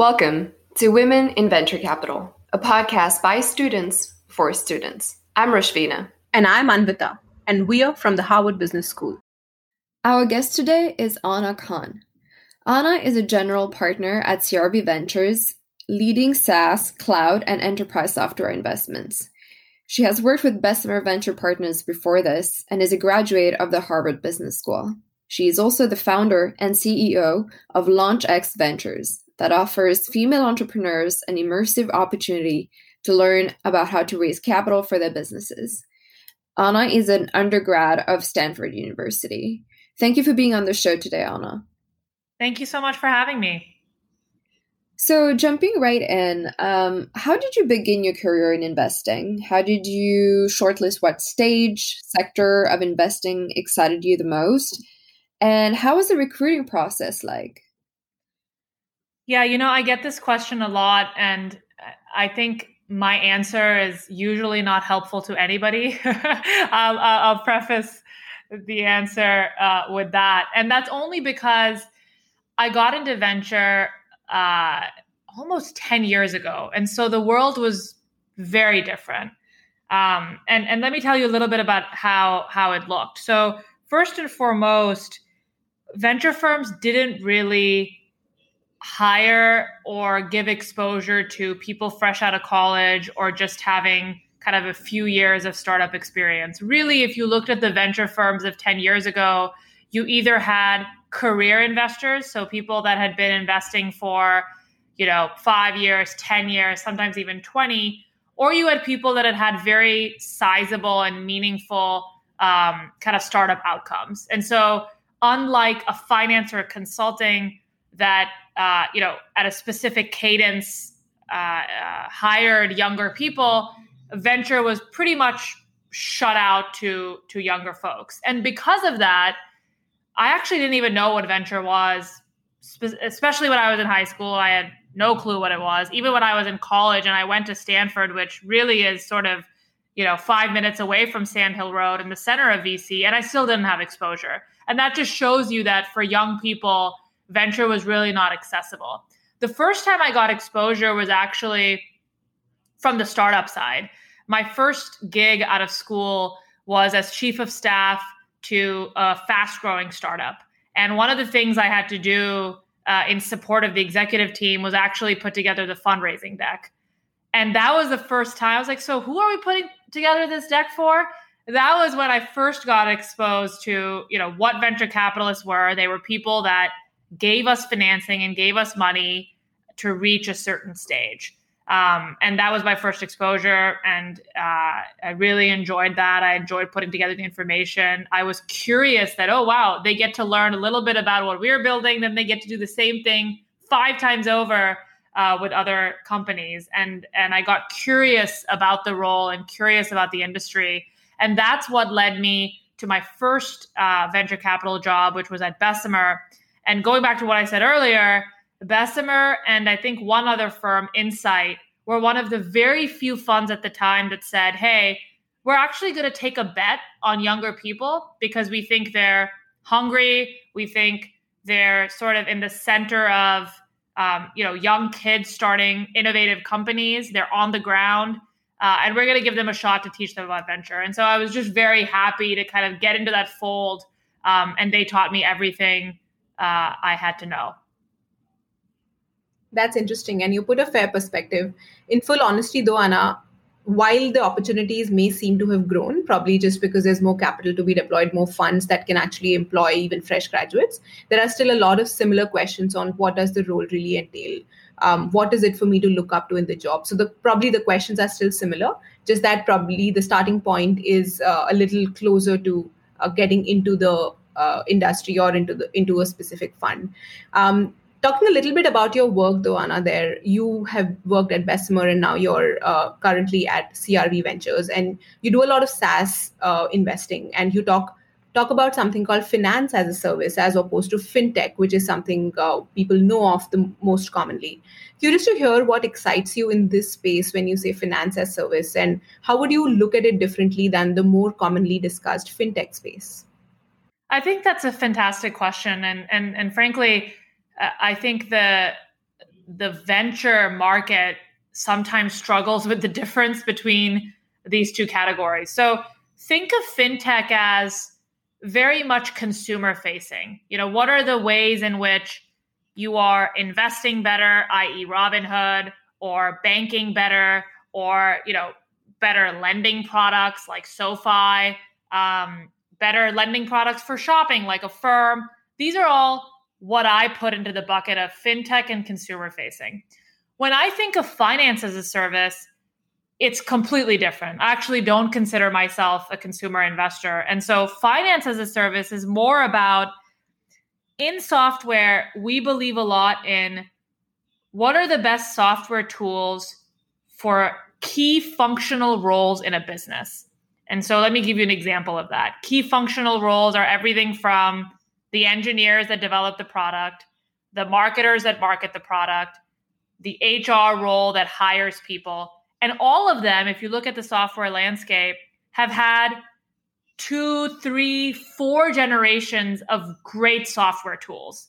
Welcome to Women in Venture Capital, a podcast by students for students. I'm Rashvina. And I'm Anvita. And we are from the Harvard Business School. Our guest today is Anna Khan. Anna is a general partner at CRB Ventures, leading SaaS, cloud, and enterprise software investments. She has worked with Bessemer Venture Partners before this and is a graduate of the Harvard Business School. She is also the founder and CEO of LaunchX Ventures, that offers female entrepreneurs an immersive opportunity to learn about how to raise capital for their businesses. Anna is an undergrad of Stanford University. Thank you for being on the show today, Anna. Thank you so much for having me. So jumping right in, how did you begin your career in investing? How did you shortlist what stage, sector of investing excited you the most? And how was the recruiting process like? Yeah, I get this question a lot, and I think my answer is usually not helpful to anybody. I'll preface the answer with that. And that's only because I got into venture almost 10 years ago. And so the world was very different. And let me tell you a little bit about how it looked. So first and foremost, venture firms didn't really hire or give exposure to people fresh out of college or just having kind of a few years of startup experience. Really, if you looked at the venture firms of 10 years ago, you either had career investors, so people that had been investing for, 5 years, 10 years, sometimes even 20, or you had people that had very sizable and meaningful kind of startup outcomes. And so unlike a finance or a consulting that, at a specific cadence, hired younger people, venture was pretty much shut out to younger folks. And because of that, I actually didn't even know what venture was, especially when I was in high school. I had no clue what it was. Even when I was in college and I went to Stanford, which really is sort of, 5 minutes away from Sand Hill Road in the center of VC, and I still didn't have exposure. And that just shows you that for young people, venture was really not accessible. The first time I got exposure was actually from the startup side. My first gig out of school was as chief of staff to a fast-growing startup. And one of the things I had to do in support of the executive team was actually put together the fundraising deck. And that was the first time I was like, so who are we putting together this deck for? That was when I first got exposed to, what venture capitalists were. They were people that gave us financing and gave us money to reach a certain stage. And that was my first exposure. And I really enjoyed that. I enjoyed putting together the information. I was curious that, they get to learn a little bit about what we're building. Then they get to do the same thing 5 times over with other companies. And I got curious about the role and curious about the industry. And that's what led me to my first venture capital job, which was at Bessemer. And going back to what I said earlier, Bessemer and I think one other firm, Insight, were one of the very few funds at the time that said, hey, we're actually going to take a bet on younger people because we think they're hungry. We think they're sort of in the center of, young kids starting innovative companies. They're on the ground and we're going to give them a shot to teach them about venture. And so I was just very happy to kind of get into that fold and they taught me everything I had to know. That's interesting. And you put a fair perspective. In full honesty, though, Anna, while the opportunities may seem to have grown, probably just because there's more capital to be deployed, more funds that can actually employ even fresh graduates, there are still a lot of similar questions on what does the role really entail? What is it for me to look up to in the job? So probably the questions are still similar, just that probably the starting point is a little closer to getting into the industry or into a specific fund. Talking a little bit about your work, though, Anna, there you have worked at Bessemer and now you're currently at CRB Ventures, and you do a lot of SaaS investing, and you talk about something called finance as a service as opposed to fintech, which is something people know of the most commonly. Curious to hear what excites you in this space when you say finance as service, and how would you look at it differently than the more commonly discussed fintech space? I think that's a fantastic question. And frankly, I think the the venture market sometimes struggles with the difference between these two categories. So think of fintech as very much consumer facing. You know, what are the ways in which you are investing better, i.e. Robinhood, or banking better, or, you know, better lending products like SoFi, better lending products for shopping like Affirm. These are all what I put into the bucket of fintech and consumer facing. When I think of finance as a service, it's completely different. I actually don't consider myself a consumer investor. And so finance as a service is more about, in software, we believe a lot in what are the best software tools for key functional roles in a business. And so let me give you an example of that. Key functional roles are everything from the engineers that develop the product, the marketers that market the product, the HR role that hires people. And all of them, if you look at the software landscape, have had 2, 3, 4 generations of great software tools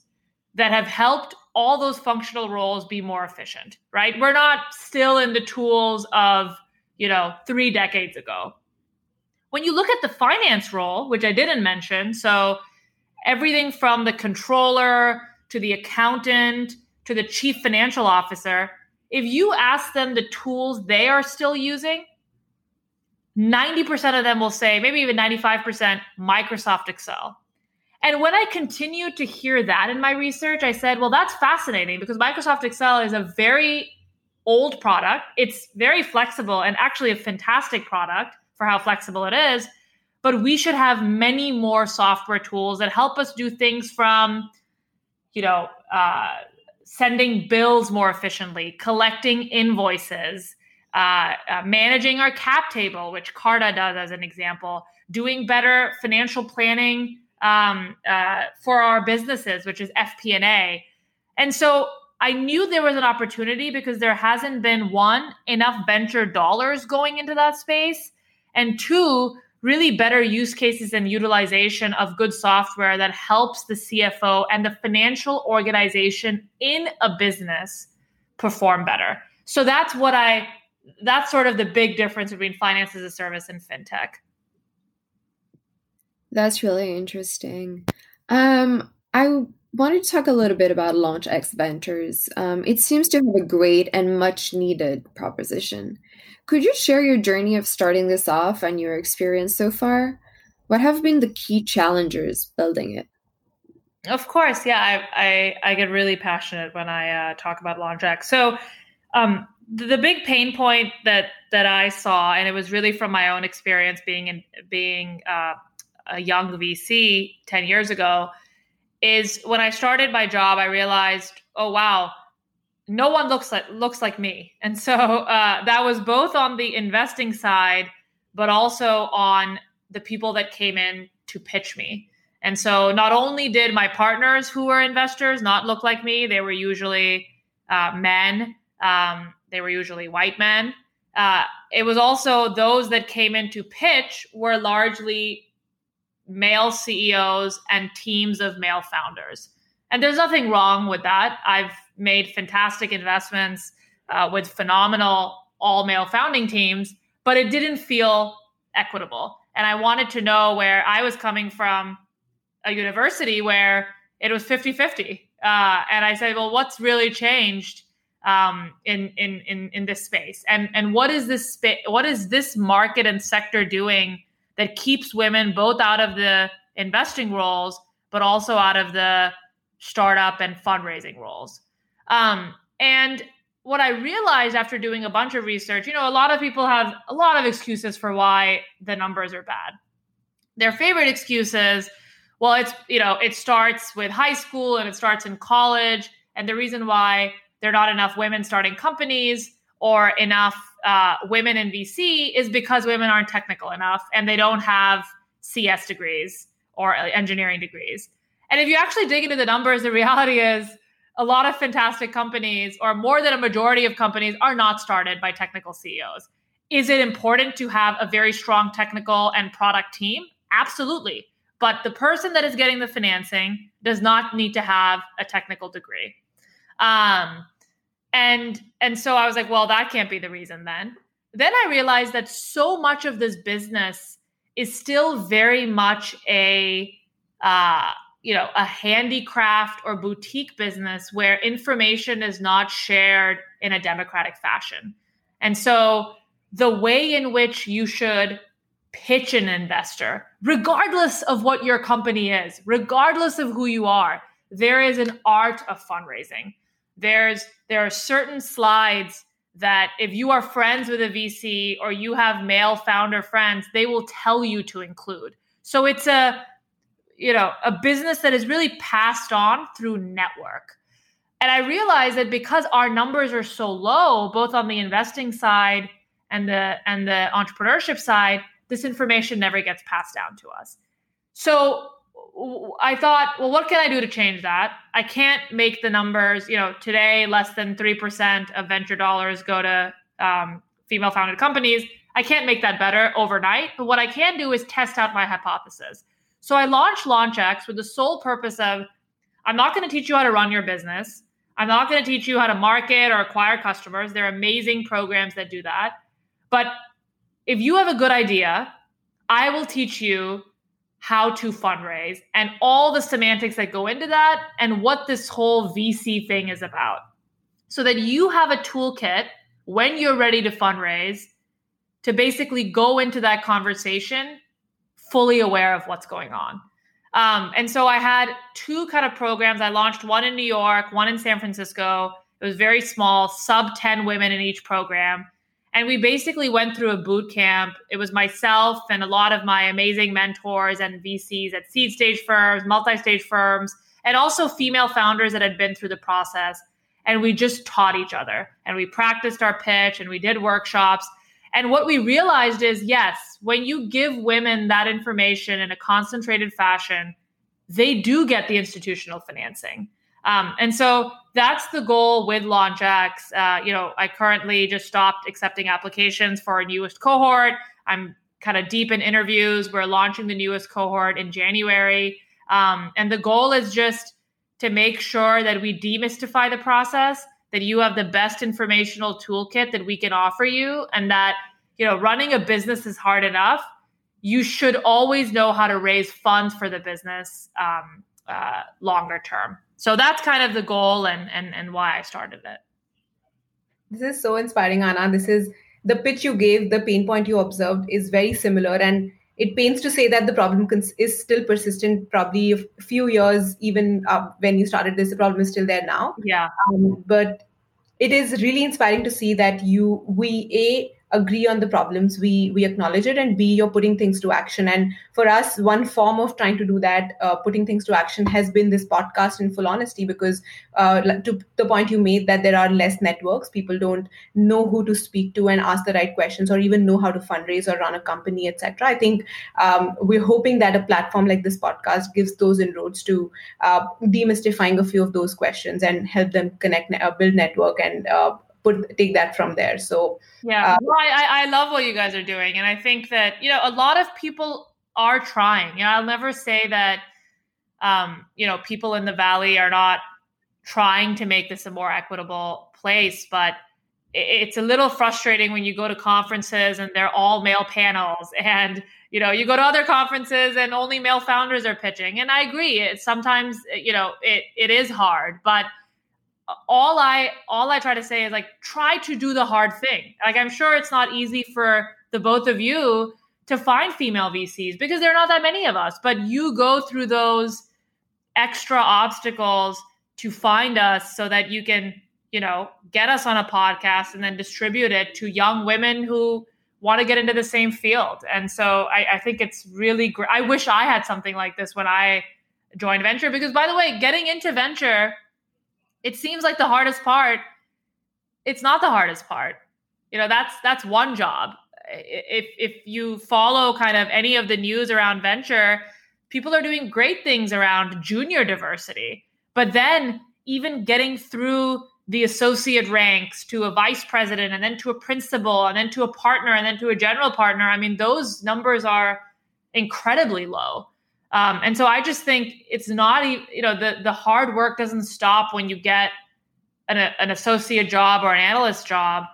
that have helped all those functional roles be more efficient, right? We're not still in the tools of, you know, 3 decades ago. When you look at the finance role, which I didn't mention, so everything from the controller to the accountant to the chief financial officer, if you ask them the tools they are still using, 90% of them will say, maybe even 95%, Microsoft Excel. And when I continued to hear that in my research, I said, well, that's fascinating because Microsoft Excel is a very old product. It's very flexible and actually a fantastic product for how flexible it is. But we should have many more software tools that help us do things from, you know, sending bills more efficiently, collecting invoices, managing our cap table, which Carta does as an example, doing better financial planning for our businesses, which is FP&A. And so I knew there was an opportunity because there hasn't been, one, enough venture dollars going into that space, and two, really better use cases and utilization of good software that helps the CFO and the financial organization in a business perform better. So that's sort of the big difference between finance as a service and fintech. That's really interesting. I wanted to talk a little bit about LaunchX Ventures. It seems to have a great and much needed proposition. Could you share your journey of starting this off and your experience so far? What have been the key challenges building it? Of course. Yeah, I get really passionate when I talk about LaunchX. So the big pain point that I saw, and it was really from my own experience being a young VC 10 years ago, is when I started my job, I realized, oh, wow, no one looks like me. And so that was both on the investing side, but also on the people that came in to pitch me. And so not only did my partners who were investors not look like me, they were usually men. They were usually white men. It was also those that came in to pitch were largely male CEOs and teams of male founders. And there's nothing wrong with that. I've made fantastic investments with phenomenal all-male founding teams, but it didn't feel equitable. And I wanted to know where I was coming from a university where it was 50-50. And I said, well, what's really changed in this space? And what is this what is this market and sector doing that keeps women both out of the investing roles, but also out of the startup and fundraising roles? And what I realized after doing a bunch of research, you know, a lot of people have a lot of excuses for why the numbers are bad. Their favorite excuse is, well, it's, you know, it starts with high school and it starts in college. And the reason why there are not enough women starting companies or enough women in VC is because women aren't technical enough and they don't have CS degrees or engineering degrees. And if you actually dig into the numbers, the reality is a lot of fantastic companies, or more than a majority of companies, are not started by technical CEOs. Is it important to have a very strong technical and product team? Absolutely. But the person that is getting the financing does not need to have a technical degree. And so I was like, well, that can't be the reason then. Then I realized that so much of this business is still very much a handicraft or boutique business where information is not shared in a democratic fashion. And so the way in which you should pitch an investor, regardless of what your company is, regardless of who you are, there is an art of fundraising. There are certain slides that if you are friends with a VC or you have male founder friends, they will tell you to include. So it's a business that is really passed on through network. And I realized that because our numbers are so low, both on the investing side and the entrepreneurship side, this information never gets passed down to us. So I thought, well, what can I do to change that? I can't make the numbers, today less than 3% of venture dollars go to female founded companies. I can't make that better overnight. But what I can do is test out my hypothesis. So I launched LaunchX with the sole purpose of, I'm not going to teach you how to run your business. I'm not going to teach you how to market or acquire customers. There are amazing programs that do that. But if you have a good idea, I will teach you how to fundraise and all the semantics that go into that and what this whole VC thing is about, so that you have a toolkit when you're ready to fundraise to basically go into that conversation fully aware of what's going on. And so I had two kind of programs. I launched one in New York, one in San Francisco. It was very small, sub 10 women in each program. And we basically went through a boot camp. It was myself and a lot of my amazing mentors and VCs at seed stage firms, multi-stage firms, and also female founders that had been through the process. And we just taught each other and we practiced our pitch and we did workshops. And what we realized is, yes, when you give women that information in a concentrated fashion, they do get the institutional financing. And so that's the goal with LaunchX. I currently just stopped accepting applications for our newest cohort. I'm kind of deep in interviews. We're launching the newest cohort in January. And the goal is just to make sure that we demystify the process, that you have the best informational toolkit that we can offer you, and that, running a business is hard enough. You should always know how to raise funds for the business longer term. So that's kind of the goal and why I started it. This is so inspiring, Anna. This is the pitch you gave, the pain point you observed is very similar. And it pains to say that the problem is still persistent, probably a few years, even when you started this, the problem is still there now. Yeah. But it is really inspiring to see that we agree on the problems, we acknowledge it, and B, you're putting things to action. And for us, one form of trying to do that, putting things to action, has been this podcast, in full honesty, because to the point you made that there are less networks, people don't know who to speak to and ask the right questions, or even know how to fundraise or run a company, etc. I think we're hoping that a platform like this podcast gives those inroads to demystifying a few of those questions and help them connect, build network, and take that from there. So yeah, I love what you guys are doing. And I think that, a lot of people are trying. I'll never say that, people in the Valley are not trying to make this a more equitable place, but it's a little frustrating when you go to conferences and they're all male panels, and, you go to other conferences and only male founders are pitching. And I agree. Sometimes, it is hard, but all I try to say is, try to do the hard thing. I'm sure it's not easy for the both of you to find female VCs because there are not that many of us, but you go through those extra obstacles to find us so that you can, get us on a podcast and then distribute it to young women who want to get into the same field. And so I think it's really great. I wish I had something like this when I joined venture, because, by the way, getting into venture, it seems like the hardest part. It's not the hardest part. That's one job. If you follow kind of any of the news around venture, people are doing great things around junior diversity. But then even getting through the associate ranks to a vice president, and then to a principal, and then to a partner, and then to a general partner, those numbers are incredibly low. And so I just think it's not, the hard work doesn't stop when you get an associate job or an analyst job,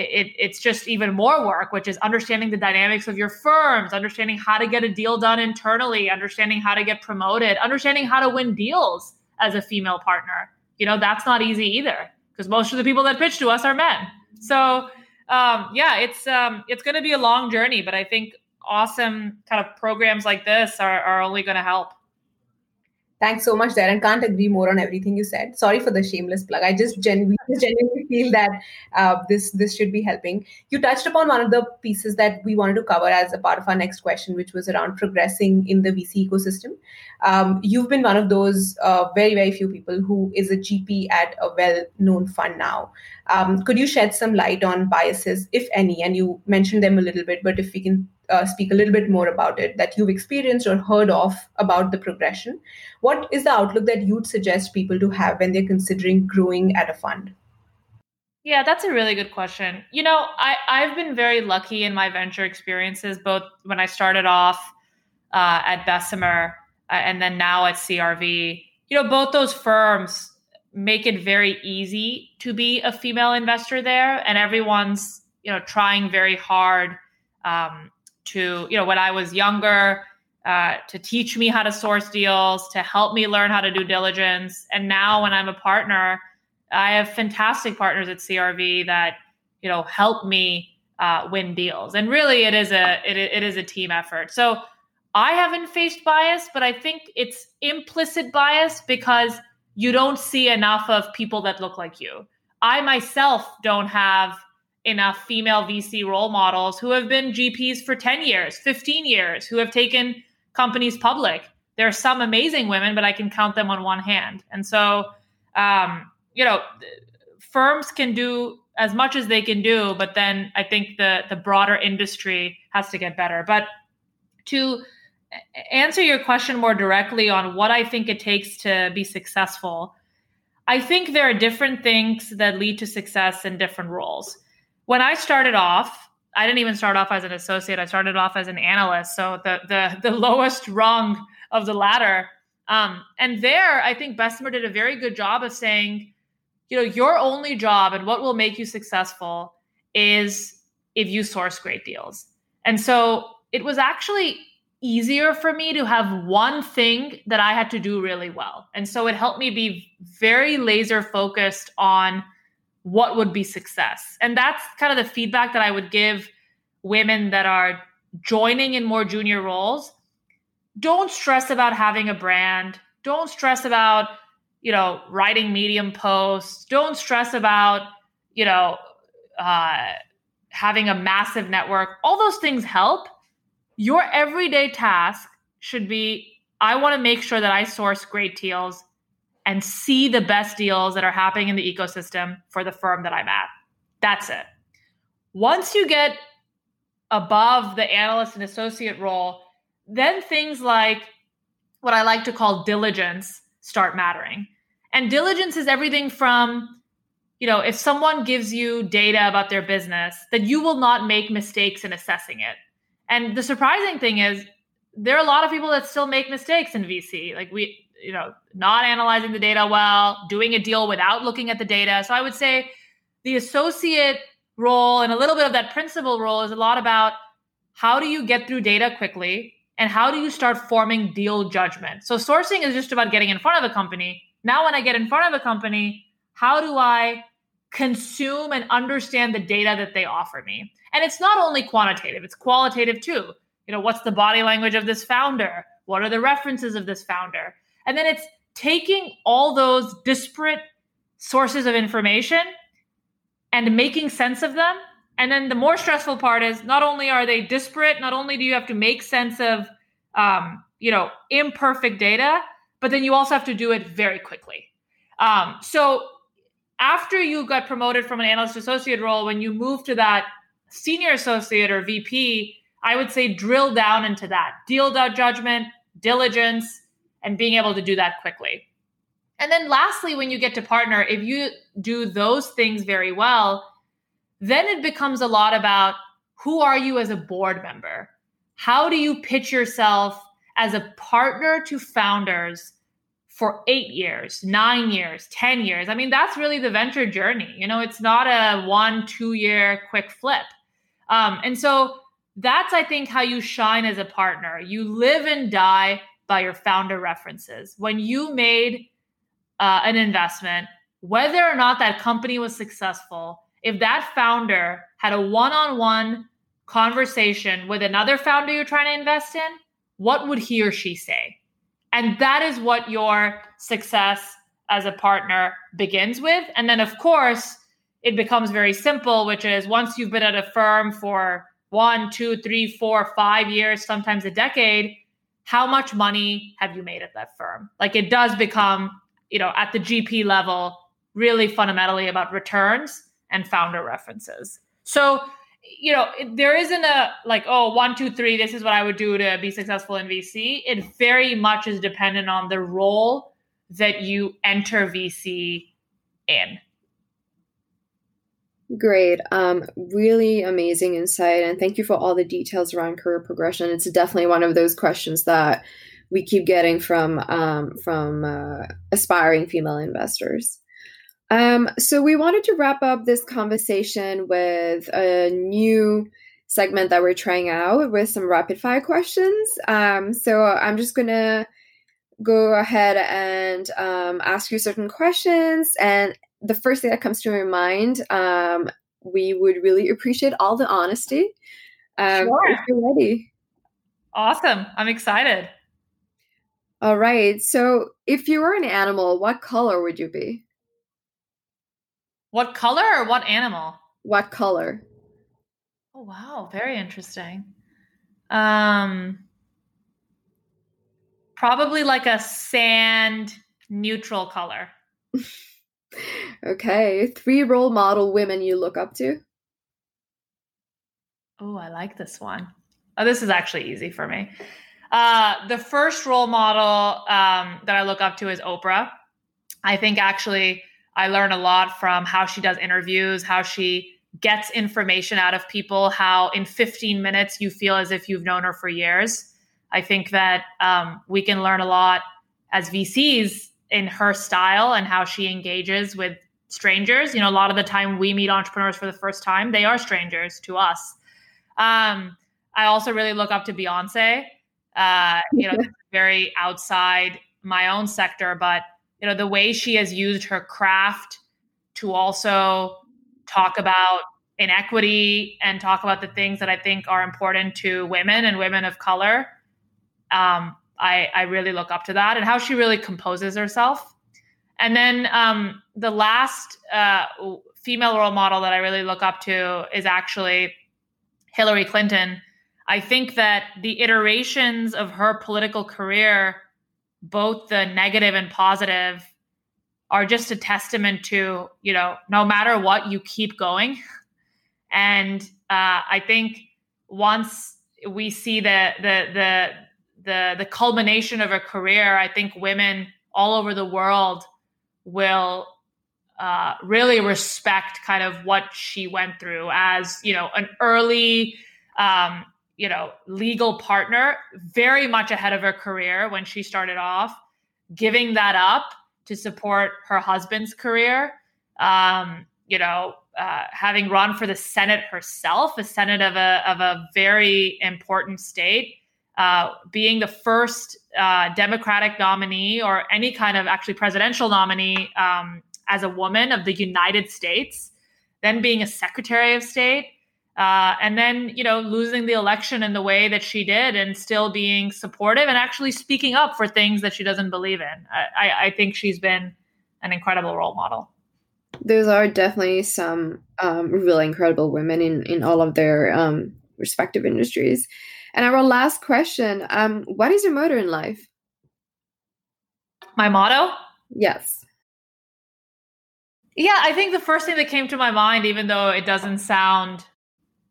it's just even more work, which is understanding the dynamics of your firms, understanding how to get a deal done internally, understanding how to get promoted, understanding how to win deals as a female partner. You know, that's not easy either, because most of the people that pitch to us are men. So it's going to be a long journey, but I think awesome kind of programs like this are only going to help. Thanks so much, Darren. Can't agree more on everything you said. Sorry for the shameless plug. I just genuinely feel that this should be helping. You touched upon one of the pieces that we wanted to cover as a part of our next question, which was around progressing in the VC ecosystem. You've been one of those very, very few people who is a GP at a well-known fund now. Could you shed some light on biases, if any? And you mentioned them a little bit, but if we can speak a little bit more about it, that you've experienced or heard of about the progression. What is the outlook that you'd suggest people to have when they're considering growing at a fund? Yeah, that's a really good question. You know, I've been very lucky in my venture experiences, both when I started off at Bessemer and then now at CRV. You know, both those firms make it very easy to be a female investor there, and everyone's, you know, trying very hard to, you know, when I was younger, to teach me how to source deals, to help me learn how to do diligence. And now when I'm a partner, I have fantastic partners at CRV that, you know, help me win deals. And really it is a team effort. So I haven't faced bias, but I think it's implicit bias because you don't see enough of people that look like you. I myself don't have enough female VC role models who have been GPs for 10 years, 15 years, who have taken companies public. There are some amazing women, but I can count them on one hand. And so, you know, firms can do as much as they can do, but then I think the broader industry has to get better. But to answer your question more directly on what I think it takes to be successful, I think there are different things that lead to success in different roles. When I started off, I didn't even start off as an associate. I started off as an analyst, so the lowest rung of the ladder. And there, I think Bessemer did a very good job of saying, you know, your only job and what will make you successful is if you source great deals. And so it was actually easier for me to have one thing that I had to do really well. And so it helped me be very laser focused on what would be success. And that's kind of the feedback that I would give women that are joining in more junior roles. Don't stress about having a brand. Don't stress about, you know, writing Medium posts. Don't stress about, you know, having a massive network. All those things help. Your everyday task should be, I want to make sure that I source great deals and see the best deals that are happening in the ecosystem for the firm that I'm at. That's it. Once you get above the analyst and associate role, then things like what I like to call diligence start mattering. And diligence is everything from, you know, if someone gives you data about their business, that you will not make mistakes in assessing it. And the surprising thing is there are a lot of people that still make mistakes in VC. Like you know, not analyzing the data well, doing a deal without looking at the data. So I would say the associate role and a little bit of that principal role is a lot about how do you get through data quickly and how do you start forming deal judgment. So sourcing is just about getting in front of a company. Now, when I get in front of a company, how do I consume and understand the data that they offer me? And it's not only quantitative, it's qualitative too. You know, what's the body language of this founder? What are the references of this founder? And then it's taking all those disparate sources of information and making sense of them. And then the more stressful part is not only are they disparate, not only do you have to make sense of, you know, imperfect data, but then you also have to do it very quickly. So after you got promoted from an analyst associate role, when you move to that senior associate or VP, I would say drill down into that. Deal judgment, diligence, and being able to do that quickly. And then lastly, when you get to partner, if you do those things very well, then it becomes a lot about who are you as a board member? How do you pitch yourself as a partner to founders for 8 years, 9 years, 10 years. I mean, that's really the venture journey. You know, it's not a 1-2 year quick flip. And so that's, I think, how you shine as a partner. You live and die by your founder references. When you made an investment, whether or not that company was successful, if that founder had a one-on-one conversation with another founder you're trying to invest in, what would he or she say? And that is what your success as a partner begins with. And then, of course, it becomes very simple, which is once you've been at a firm for 1, 2, 3, 4, 5 years, sometimes a decade, how much money have you made at that firm? Like, it does become, you know, at the GP level, really fundamentally about returns and founder references. So, you know, there isn't a like, oh, 1, 2, 3, this is what I would do to be successful in VC. It very much is dependent on the role that you enter VC in. Great. Really amazing insight. And thank you for all the details around career progression. It's definitely one of those questions that we keep getting from aspiring female investors. So we wanted to wrap up this conversation with a new segment that we're trying out with some rapid fire questions. So I'm just going to go ahead and ask you certain questions. And the first thing that comes to my mind, we would really appreciate all the honesty. Sure. If you're ready. Awesome. I'm excited. All right. So if you were an animal, what color would you be? What color or what animal? What color? Oh, wow. Very interesting. Probably like a sand neutral color. Okay. 3 role model women you look up to. Oh, I like this one. Oh, this is actually easy for me. The first role model that I look up to is Oprah. I think actually I learn a lot from how she does interviews, how she gets information out of people, how in 15 minutes you feel as if you've known her for years. I think that we can learn a lot as VCs in her style and how she engages with strangers. You know, a lot of the time we meet entrepreneurs for the first time, they are strangers to us. I also really look up to Beyonce. You know, very outside my own sector, but you know, the way she has used her craft to also talk about inequity and talk about the things that I think are important to women and women of color. I really look up to that and how she really composes herself. And then the last female role model that I really look up to is actually Hillary Clinton. I think that the iterations of her political career, both the negative and positive, are just a testament to, you know, no matter what, you keep going. And I think once we see the culmination of a career, I think women all over the world will really respect kind of what she went through as, you know, an early you know, legal partner, very much ahead of her career when she started off, giving that up to support her husband's career, you know, having run for the Senate herself, a Senate of a very important state, being the first Democratic nominee or any kind of actually presidential nominee as a woman of the United States, then being a Secretary of State, and then, you know, losing the election in the way that she did and still being supportive and actually speaking up for things that she doesn't believe in. I think she's been an incredible role model. Those are definitely some really incredible women in all of their respective industries. And our last question, what is your motto in life? My motto? Yes. Yeah, I think the first thing that came to my mind, even though it doesn't sound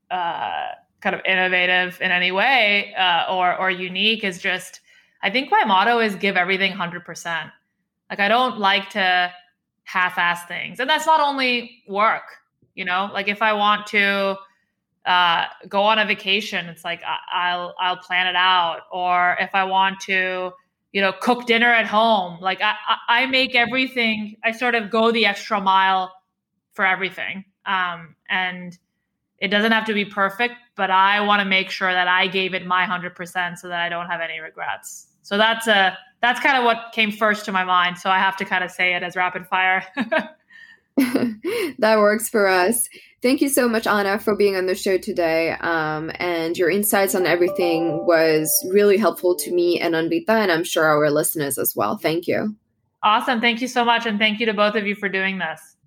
kind of innovative in any way, or unique, is just, I think my motto is give everything 100%. Like, I don't like to half-ass things. And that's not only work, you know, like if I want to, go on a vacation, it's like, I'll plan it out. Or if I want to you know, cook dinner at home. Like I make everything. I sort of go the extra mile for everything. And it doesn't have to be perfect, but I want to make sure that I gave it my 100% so that I don't have any regrets. So that's kind of what came first to my mind. So I have to kind of say it as rapid fire. That works for us. Thank you so much, Anna, for being on the show today. And your insights on everything was really helpful to me and Anvita, and I'm sure our listeners as well. Thank you. Awesome. Thank you so much. And thank you to both of you for doing this.